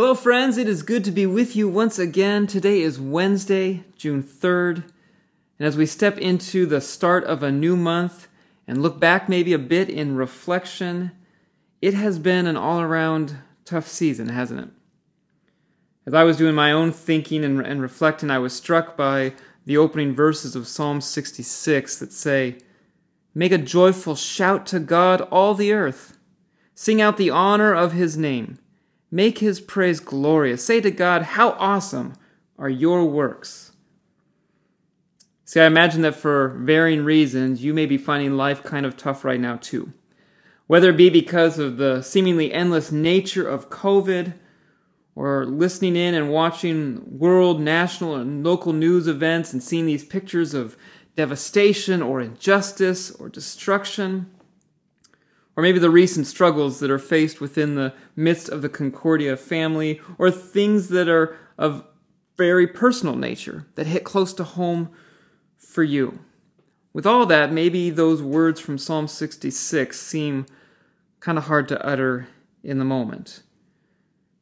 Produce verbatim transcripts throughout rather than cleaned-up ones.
Hello friends, it is good to be with you once again. Today is Wednesday, June third, and as we step into the start of a new month and look back maybe a bit in reflection, it has been an all-around tough season, hasn't it? As I was doing my own thinking and, and reflecting, I was struck by the opening verses of Psalm sixty-six that say, "Make a joyful shout to God, all the earth. Sing out the honor of his name. Make his praise glorious. Say to God, how awesome are your works." See, I imagine that for varying reasons, you may be finding life kind of tough right now too. Whether it be because of the seemingly endless nature of COVID, or listening in and watching world, national, and local news events and seeing these pictures of devastation or injustice or destruction, or maybe the recent struggles that are faced within the midst of the Concordia family, or things that are of very personal nature that hit close to home for you. With all that, maybe those words from Psalm sixty-six seem kind of hard to utter in the moment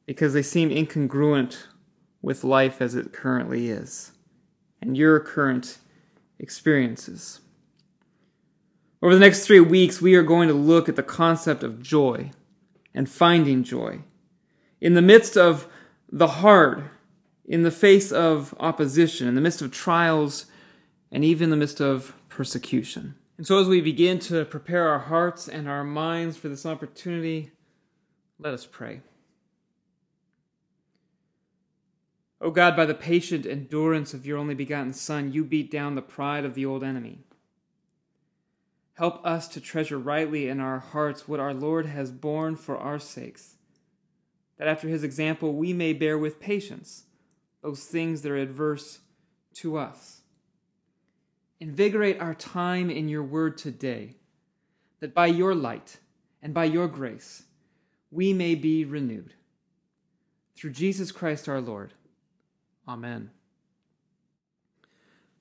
because they seem incongruent with life as it currently is and your current experiences. Over the next three weeks, we are going to look at the concept of joy and finding joy. In the midst of the hard, in the face of opposition, in the midst of trials, and even in the midst of persecution. And so as we begin to prepare our hearts and our minds for this opportunity, let us pray. O God, by the patient endurance of your only begotten Son, you beat down the pride of the old enemy. Help us to treasure rightly in our hearts what our Lord has borne for our sakes, that after his example we may bear with patience those things that are adverse to us. Invigorate our time in your word today, that by your light and by your grace we may be renewed. Through Jesus Christ our Lord. Amen.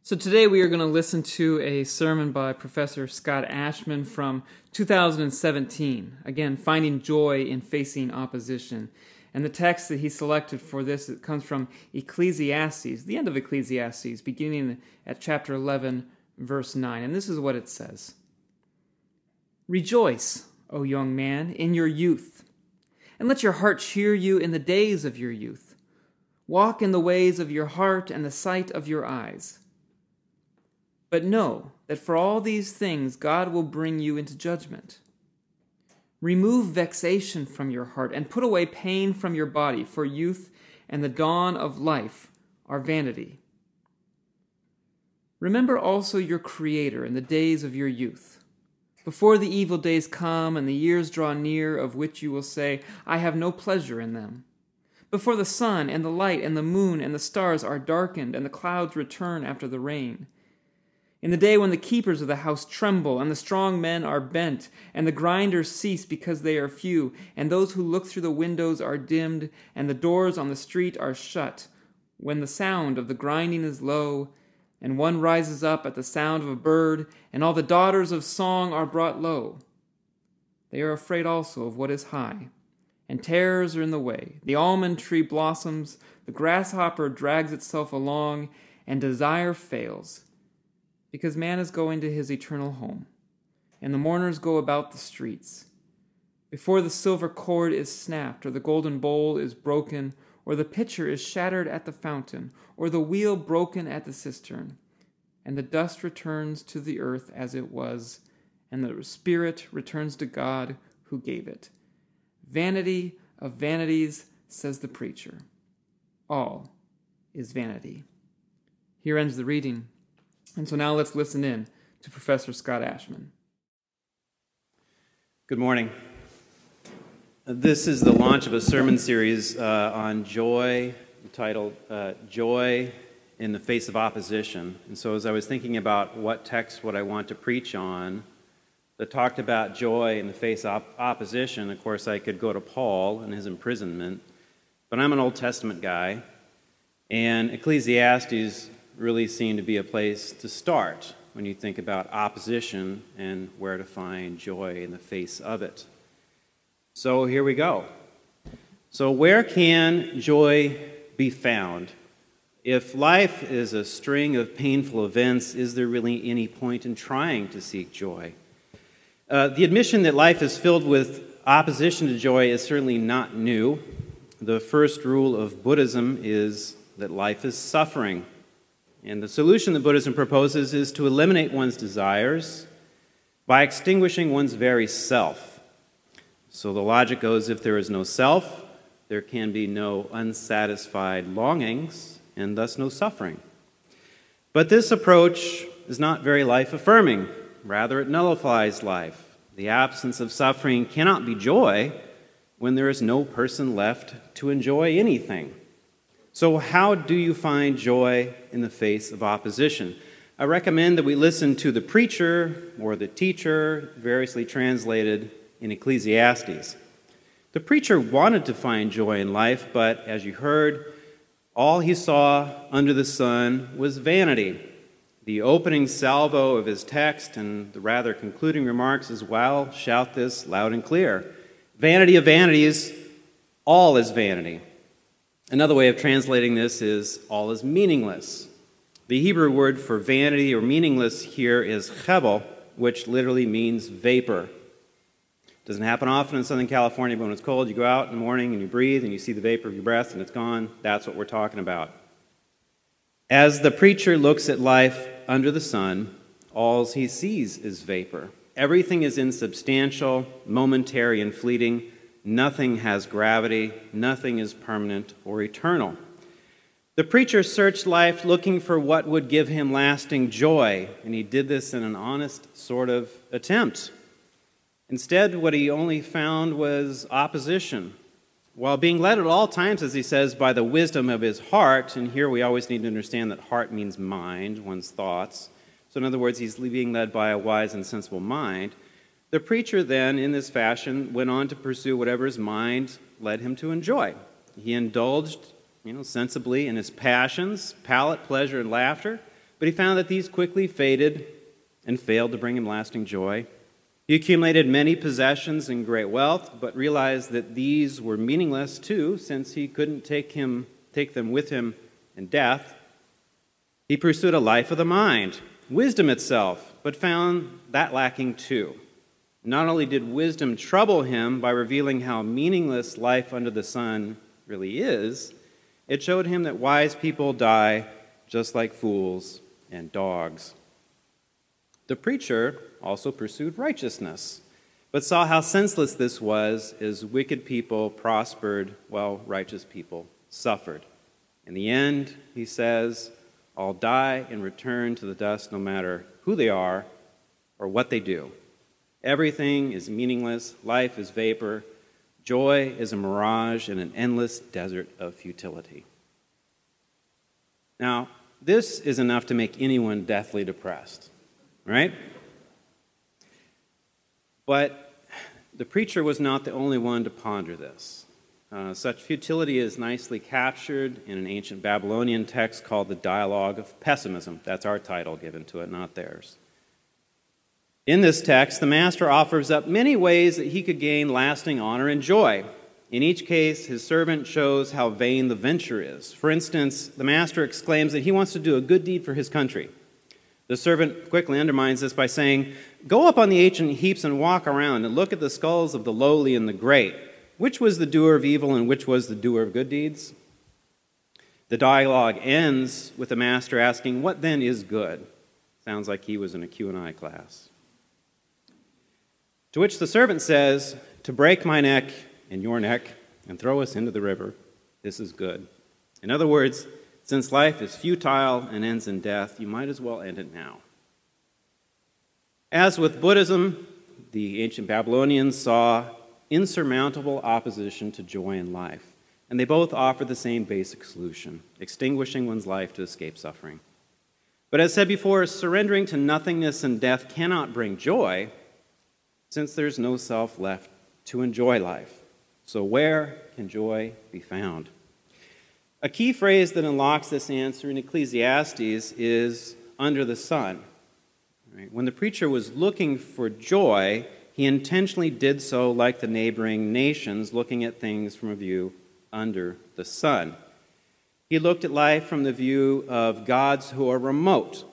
So today we are going to listen to a sermon by Professor Scott Ashmon from two thousand seventeen. Again, Finding Joy in Facing Opposition. And the text that he selected for this, it comes from Ecclesiastes, the end of Ecclesiastes, beginning at chapter eleven, verse nine. And this is what it says. "Rejoice, O young man, in your youth, and let your heart cheer you in the days of your youth. Walk in the ways of your heart and the sight of your eyes. But know that for all these things God will bring you into judgment. Remove vexation from your heart and put away pain from your body, for youth and the dawn of life are vanity. Remember also your Creator in the days of your youth, before the evil days come and the years draw near, of which you will say, I have no pleasure in them. Before the sun and the light and the moon and the stars are darkened and the clouds return after the rain. In the day when the keepers of the house tremble and the strong men are bent and the grinders cease because they are few and those who look through the windows are dimmed and the doors on the street are shut, when the sound of the grinding is low and one rises up at the sound of a bird and all the daughters of song are brought low. They are afraid also of what is high. And terrors are in the way. The almond tree blossoms, the grasshopper drags itself along, and desire fails, because man is going to his eternal home, and the mourners go about the streets. Before the silver cord is snapped, or the golden bowl is broken, or the pitcher is shattered at the fountain, or the wheel broken at the cistern, and the dust returns to the earth as it was, and the spirit returns to God who gave it. Vanity of vanities, says the preacher. All is vanity." Here ends the reading. And so now let's listen in to Professor Scott Ashmon. Good morning. This is the launch of a sermon series uh, on joy, titled uh, Joy in the Face of Opposition. And so as I was thinking about what text would I want to preach on, that talked about joy in the face of op- opposition, of course, I could go to Paul and his imprisonment, but I'm an Old Testament guy, and Ecclesiastes really seemed to be a place to start when you think about opposition and where to find joy in the face of it. So here we go. So where can joy be found? If life is a string of painful events, is there really any point in trying to seek joy? Uh, the admission that life is filled with opposition to joy is certainly not new. The first rule of Buddhism is that life is suffering. And the solution that Buddhism proposes is to eliminate one's desires by extinguishing one's very self. So the logic goes, if there is no self, there can be no unsatisfied longings, and thus no suffering. But this approach is not very life-affirming. Rather, it nullifies life. The absence of suffering cannot be joy when there is no person left to enjoy anything. So how do you find joy in the face of opposition? I recommend that we listen to the preacher or the teacher, variously translated in Ecclesiastes. The preacher wanted to find joy in life, but as you heard, all he saw under the sun was vanity. The opening salvo of his text and the rather concluding remarks as well shout this loud and clear. Vanity of vanities, all is vanity. Another way of translating this is all is meaningless. The Hebrew word for vanity or meaningless here is chevel, which literally means vapor. Doesn't happen often in Southern California, but when it's cold, you go out in the morning and you breathe and you see the vapor of your breath and it's gone. That's what we're talking about. As the preacher looks at life under the sun, all he sees is vapor. Everything is insubstantial, momentary, and fleeting. Nothing has gravity. Nothing is permanent or eternal. The preacher searched life looking for what would give him lasting joy, and he did this in an honest sort of attempt. Instead, what he only found was opposition, while being led at all times, as he says, by the wisdom of his heart. And here we always need to understand that heart means mind, one's thoughts. So in other words, he's being led by a wise and sensible mind. The preacher then, in this fashion, went on to pursue whatever his mind led him to enjoy. He indulged, you know, sensibly in his passions, palate, pleasure, and laughter, but he found that these quickly faded and failed to bring him lasting joy. He accumulated many possessions and great wealth, but realized that these were meaningless too, since he couldn't take him, take them with him in death. He pursued a life of the mind, wisdom itself, but found that lacking too. Not only did wisdom trouble him by revealing how meaningless life under the sun really is, it showed him that wise people die just like fools and dogs. The preacher also pursued righteousness, but saw how senseless this was as wicked people prospered while righteous people suffered. In the end, he says, all die and return to the dust no matter who they are or what they do. Everything is meaningless, life is vapor, joy is a mirage in an endless desert of futility. Now, this is enough to make anyone deathly depressed. Right? But the preacher was not the only one to ponder this. Uh, such futility is nicely captured in an ancient Babylonian text called the Dialogue of Pessimism. That's our title given to it, not theirs. In this text, the master offers up many ways that he could gain lasting honor and joy. In each case, his servant shows how vain the venture is. For instance, the master exclaims that he wants to do a good deed for his country. The servant quickly undermines this by saying, "Go up on the ancient heaps and walk around and look at the skulls of the lowly and the great. Which was the doer of evil and which was the doer of good deeds?" The dialogue ends with the master asking, "What then is good?" Sounds like he was in a Q and I class. To which the servant says, "To break my neck and your neck and throw us into the river, this is good." In other words, since life is futile and ends in death, you might as well end it now. As with Buddhism, the ancient Babylonians saw insurmountable opposition to joy in life, and they both offer the same basic solution, extinguishing one's life to escape suffering. But as said before, surrendering to nothingness and death cannot bring joy, since there's no self left to enjoy life. So where can joy be found? A key phrase that unlocks this answer in Ecclesiastes is under the sun. When the preacher was looking for joy, he intentionally did so like the neighboring nations, looking at things from a view under the sun. He looked at life from the view of gods who are remote,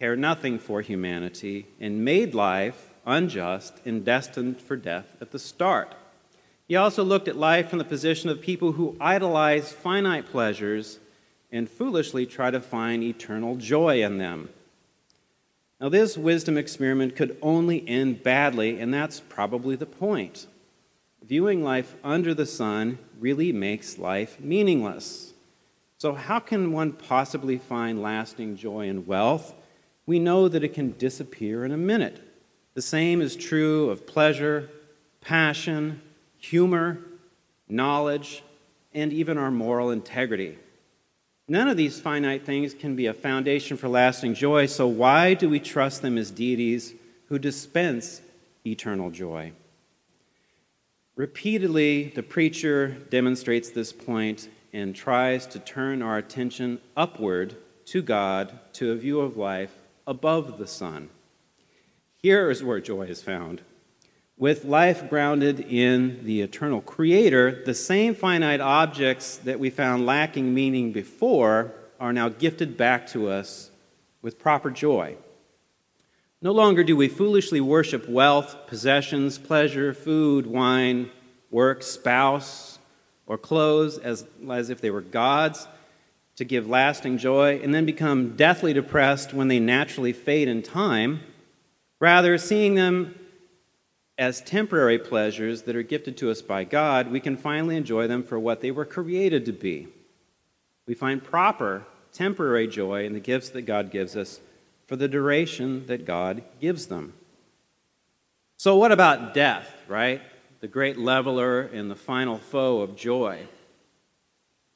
care nothing for humanity, and made life unjust and destined for death at the start. He also looked at life from the position of people who idolize finite pleasures and foolishly try to find eternal joy in them. Now, this wisdom experiment could only end badly, and that's probably the point. Viewing life under the sun really makes life meaningless. So how can one possibly find lasting joy in wealth? We know that it can disappear in a minute. The same is true of pleasure, passion, humor, knowledge, and even our moral integrity. None of these finite things can be a foundation for lasting joy, so why do we trust them as deities who dispense eternal joy? Repeatedly, the preacher demonstrates this point and tries to turn our attention upward to God, to a view of life above the sun. Here is where joy is found. With life grounded in the eternal Creator, the same finite objects that we found lacking meaning before are now gifted back to us with proper joy. No longer do we foolishly worship wealth, possessions, pleasure, food, wine, work, spouse, or clothes as, as if they were gods to give lasting joy, and then become deathly depressed when they naturally fade in time. Rather, seeing them as temporary pleasures that are gifted to us by God, we can finally enjoy them for what they were created to be. We find proper temporary joy in the gifts that God gives us for the duration that God gives them. So what about death, right? The great leveler and the final foe of joy.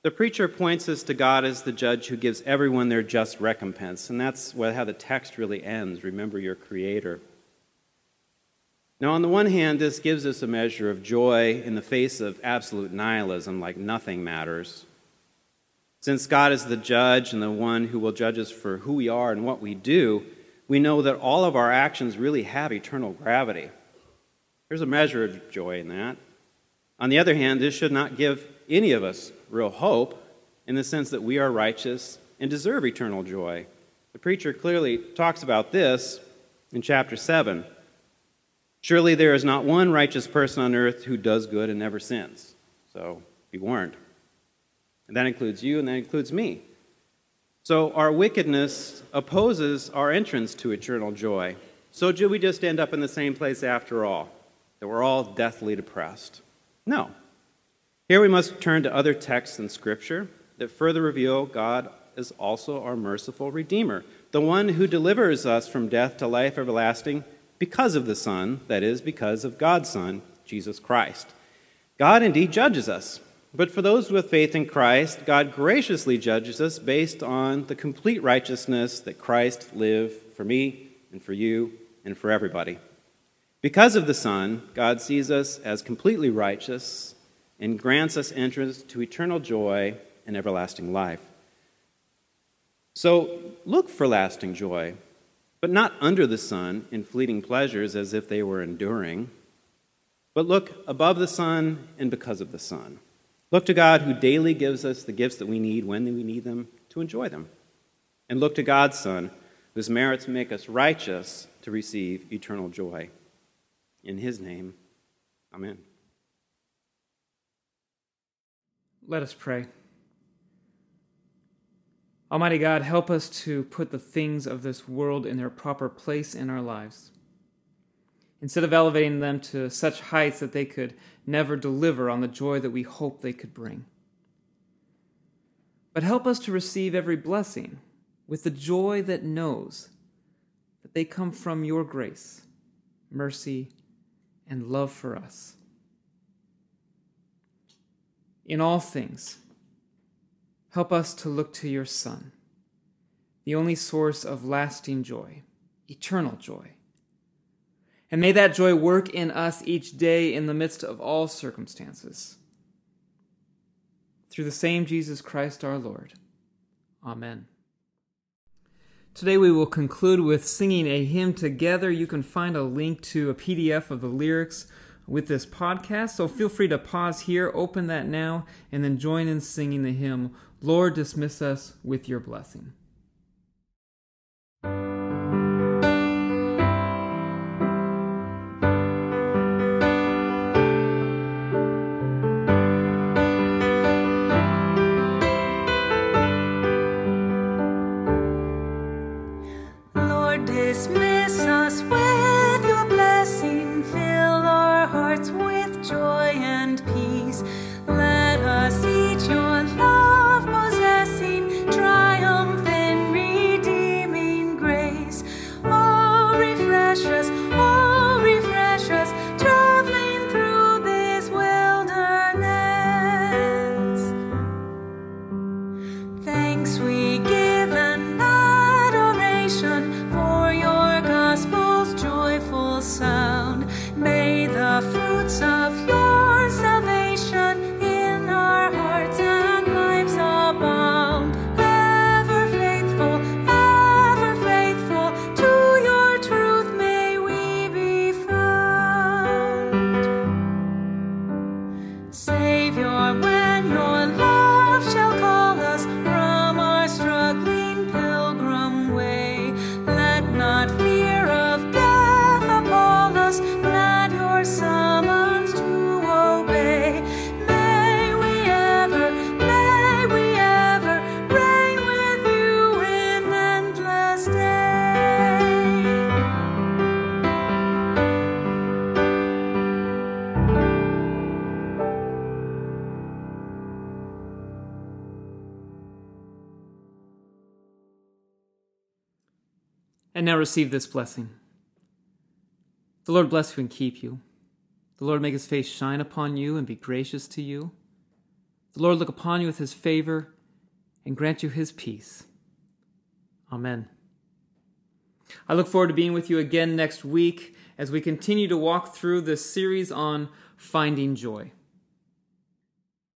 The preacher points us to God as the judge who gives everyone their just recompense, and that's how the text really ends. Remember your Creator. Now, on the one hand, this gives us a measure of joy in the face of absolute nihilism, like nothing matters. Since God is the judge and the one who will judge us for who we are and what we do, we know that all of our actions really have eternal gravity. There's a measure of joy in that. On the other hand, this should not give any of us real hope in the sense that we are righteous and deserve eternal joy. The preacher clearly talks about this in chapter seven. Surely there is not one righteous person on earth who does good and never sins. So be warned. And that includes you, and that includes me. So our wickedness opposes our entrance to eternal joy. So do we just end up in the same place after all, that we're all deathly depressed? No. Here we must turn to other texts in Scripture that further reveal God is also our merciful Redeemer, the one who delivers us from death to life everlasting, because of the Son, that is, because of God's Son, Jesus Christ. God indeed judges us, but for those with faith in Christ, God graciously judges us based on the complete righteousness that Christ lived for me and for you and for everybody. Because of the Son, God sees us as completely righteous and grants us entrance to eternal joy and everlasting life. So look for lasting joy, but not under the sun in fleeting pleasures as if they were enduring, but look above the sun and because of the sun. Look to God who daily gives us the gifts that we need when we need them to enjoy them. And look to God's Son, whose merits make us righteous to receive eternal joy. In his name, amen. Let us pray. Almighty God, help us to put the things of this world in their proper place in our lives. Instead of elevating them to such heights that they could never deliver on the joy that we hope they could bring. But help us to receive every blessing with the joy that knows that they come from your grace, mercy, and love for us. In all things, help us to look to your Son, the only source of lasting joy, eternal joy. And may that joy work in us each day in the midst of all circumstances. Through the same Jesus Christ our Lord. Amen. Today we will conclude with singing a hymn together. You can find a link to a P D F of the lyrics with this podcast. So feel free to pause here, open that now, and then join in singing the hymn, Lord Dismiss Us With Your Blessing. And now receive this blessing. The Lord bless you and keep you. The Lord make his face shine upon you and be gracious to you. The Lord look upon you with his favor and grant you his peace. Amen. I look forward to being with you again next week as we continue to walk through this series on finding joy.